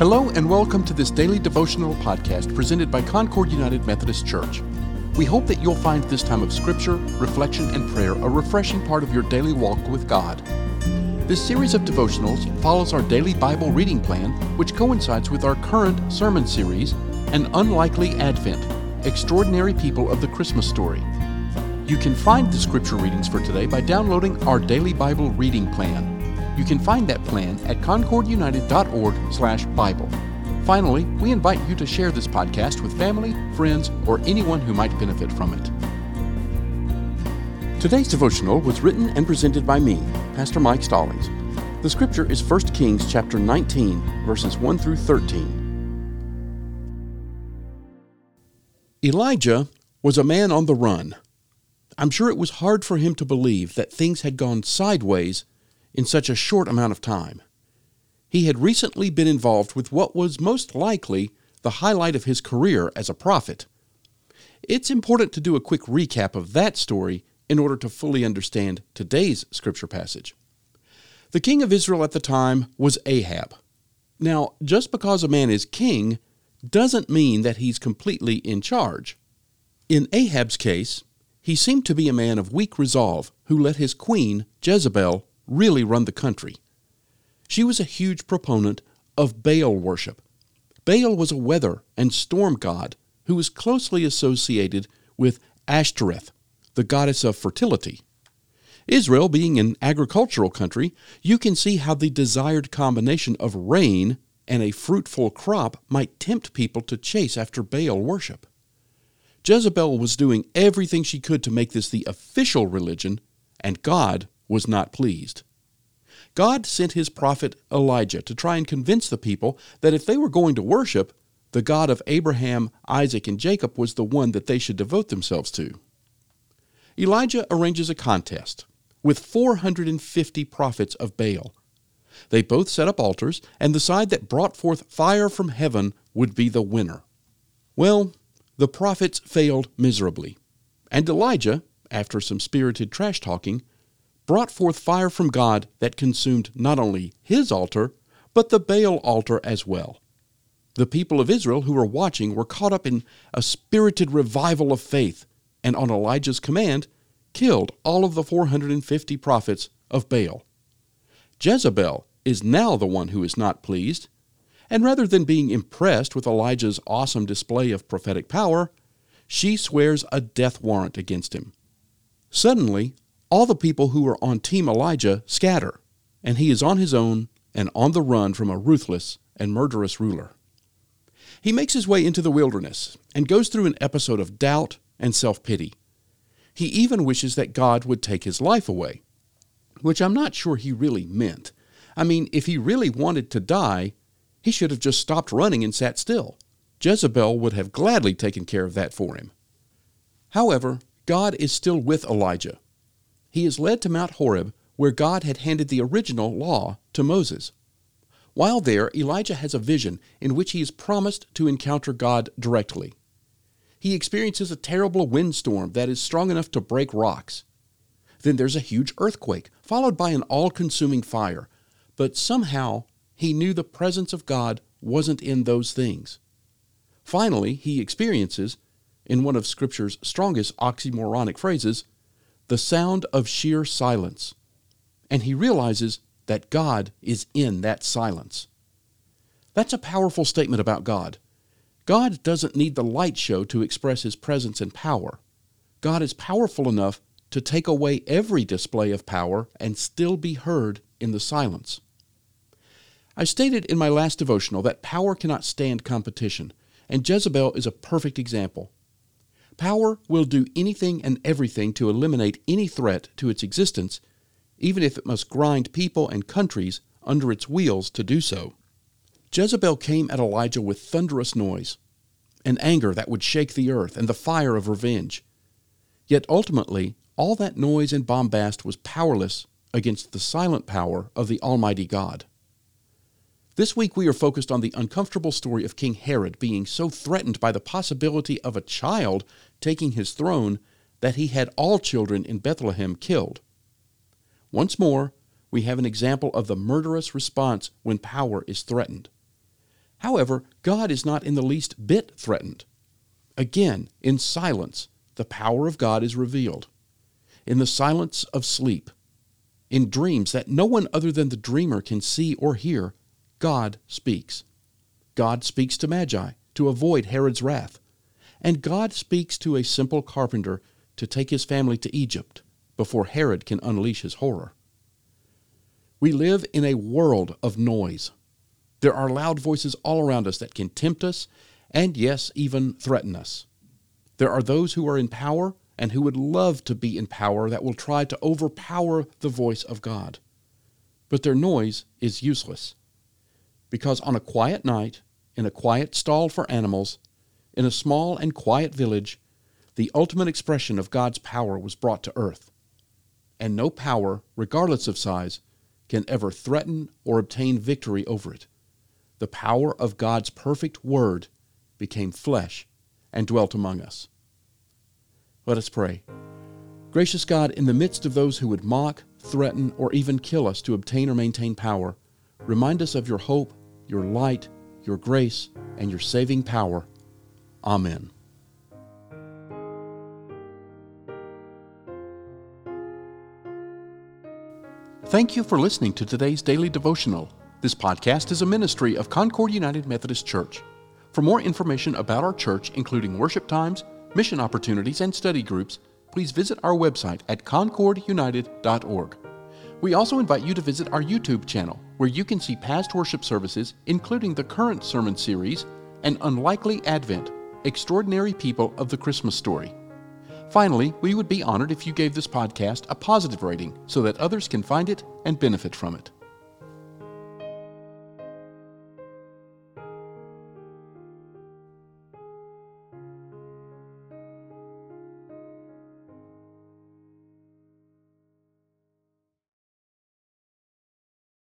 Hello and welcome to this daily devotional podcast presented by Concord United Methodist Church. We hope that you'll find this time of scripture, reflection, and prayer a refreshing part of your daily walk with God. This series of devotionals follows our daily Bible reading plan, which coincides with our current sermon series, An Unlikely Advent, Extraordinary People of the Christmas Story. You can find the scripture readings for today by downloading our daily Bible reading plan. You can find that plan at concordunited.org/Bible. Finally, we invite you to share this podcast with family, friends, or anyone who might benefit from it. Today's devotional was written and presented by me, Pastor Mike Stallings. The scripture is 1 Kings chapter 19, verses 1 through 13. Elijah was a man on the run. I'm sure it was hard for him to believe that things had gone sideways in such a short amount of time. He had recently been involved with what was most likely the highlight of his career as a prophet. It's important to do a quick recap of that story in order to fully understand today's scripture passage. The king of Israel at the time was Ahab. Now, just because a man is king doesn't mean that he's completely in charge. In Ahab's case, he seemed to be a man of weak resolve who let his queen, Jezebel, really run the country. She was a huge proponent of Baal worship. Baal was a weather and storm god who was closely associated with Ashtoreth, the goddess of fertility. Israel being an agricultural country, you can see how the desired combination of rain and a fruitful crop might tempt people to chase after Baal worship. Jezebel was doing everything she could to make this the official religion, and God was not pleased. God sent his prophet Elijah to try and convince the people that if they were going to worship, the God of Abraham, Isaac, and Jacob was the one that they should devote themselves to. Elijah arranges a contest with 450 prophets of Baal. They both set up altars, and the side that brought forth fire from heaven would be the winner. Well, the prophets failed miserably, and Elijah, after some spirited trash-talking, brought forth fire from God that consumed not only his altar, but the Baal altar as well. The people of Israel who were watching were caught up in a spirited revival of faith, and on Elijah's command, killed all of the 450 prophets of Baal. Jezebel is now the one who is not pleased, and rather than being impressed with Elijah's awesome display of prophetic power, she swears a death warrant against him. Suddenly, all the people who were on Team Elijah scatter, and he is on his own and on the run from a ruthless and murderous ruler. He makes his way into the wilderness and goes through an episode of doubt and self-pity. He even wishes that God would take his life away, which I'm not sure he really meant. I mean, if he really wanted to die, he should have just stopped running and sat still. Jezebel would have gladly taken care of that for him. However, God is still with Elijah. He is led to Mount Horeb, where God had handed the original law to Moses. While there, Elijah has a vision in which he is promised to encounter God directly. He experiences a terrible windstorm that is strong enough to break rocks. Then there's a huge earthquake, followed by an all-consuming fire. But somehow, he knew the presence of God wasn't in those things. Finally, he experiences, in one of Scripture's strongest oxymoronic phrases, the sound of sheer silence, and he realizes that God is in that silence. That's a powerful statement about God. God doesn't need the light show to express his presence and power. God is powerful enough to take away every display of power and still be heard in the silence. I stated in my last devotional that power cannot stand competition, and Jezebel is a perfect example. Power will do anything and everything to eliminate any threat to its existence, even if it must grind people and countries under its wheels to do so. Jezebel came at Elijah with thunderous noise, an anger that would shake the earth, and the fire of revenge. Yet ultimately, all that noise and bombast was powerless against the silent power of the Almighty God. This week we are focused on the uncomfortable story of King Herod being so threatened by the possibility of a child taking his throne that he had all children in Bethlehem killed. Once more, we have an example of the murderous response when power is threatened. However, God is not in the least bit threatened. Again, in silence, the power of God is revealed. In the silence of sleep, in dreams that no one other than the dreamer can see or hear, God speaks. God speaks to Magi to avoid Herod's wrath. And God speaks to a simple carpenter to take his family to Egypt before Herod can unleash his horror. We live in a world of noise. There are loud voices all around us that can tempt us and, yes, even threaten us. There are those who are in power and who would love to be in power that will try to overpower the voice of God. But their noise is useless, because on a quiet night, in a quiet stall for animals, in a small and quiet village, the ultimate expression of God's power was brought to earth. And no power, regardless of size, can ever threaten or obtain victory over it. The power of God's perfect word became flesh and dwelt among us. Let us pray. Gracious God, in the midst of those who would mock, threaten, or even kill us to obtain or maintain power, remind us of your hope, your light, your grace, and your saving power. Amen. Thank you for listening to today's Daily Devotional. This podcast is a ministry of Concord United Methodist Church. For more information about our church, including worship times, mission opportunities, and study groups, please visit our website at concordunited.org. We also invite you to visit our YouTube channel, where you can see past worship services, including the current sermon series, An Unlikely Advent, Extraordinary People of the Christmas Story. Finally, we would be honored if you gave this podcast a positive rating so that others can find it and benefit from it.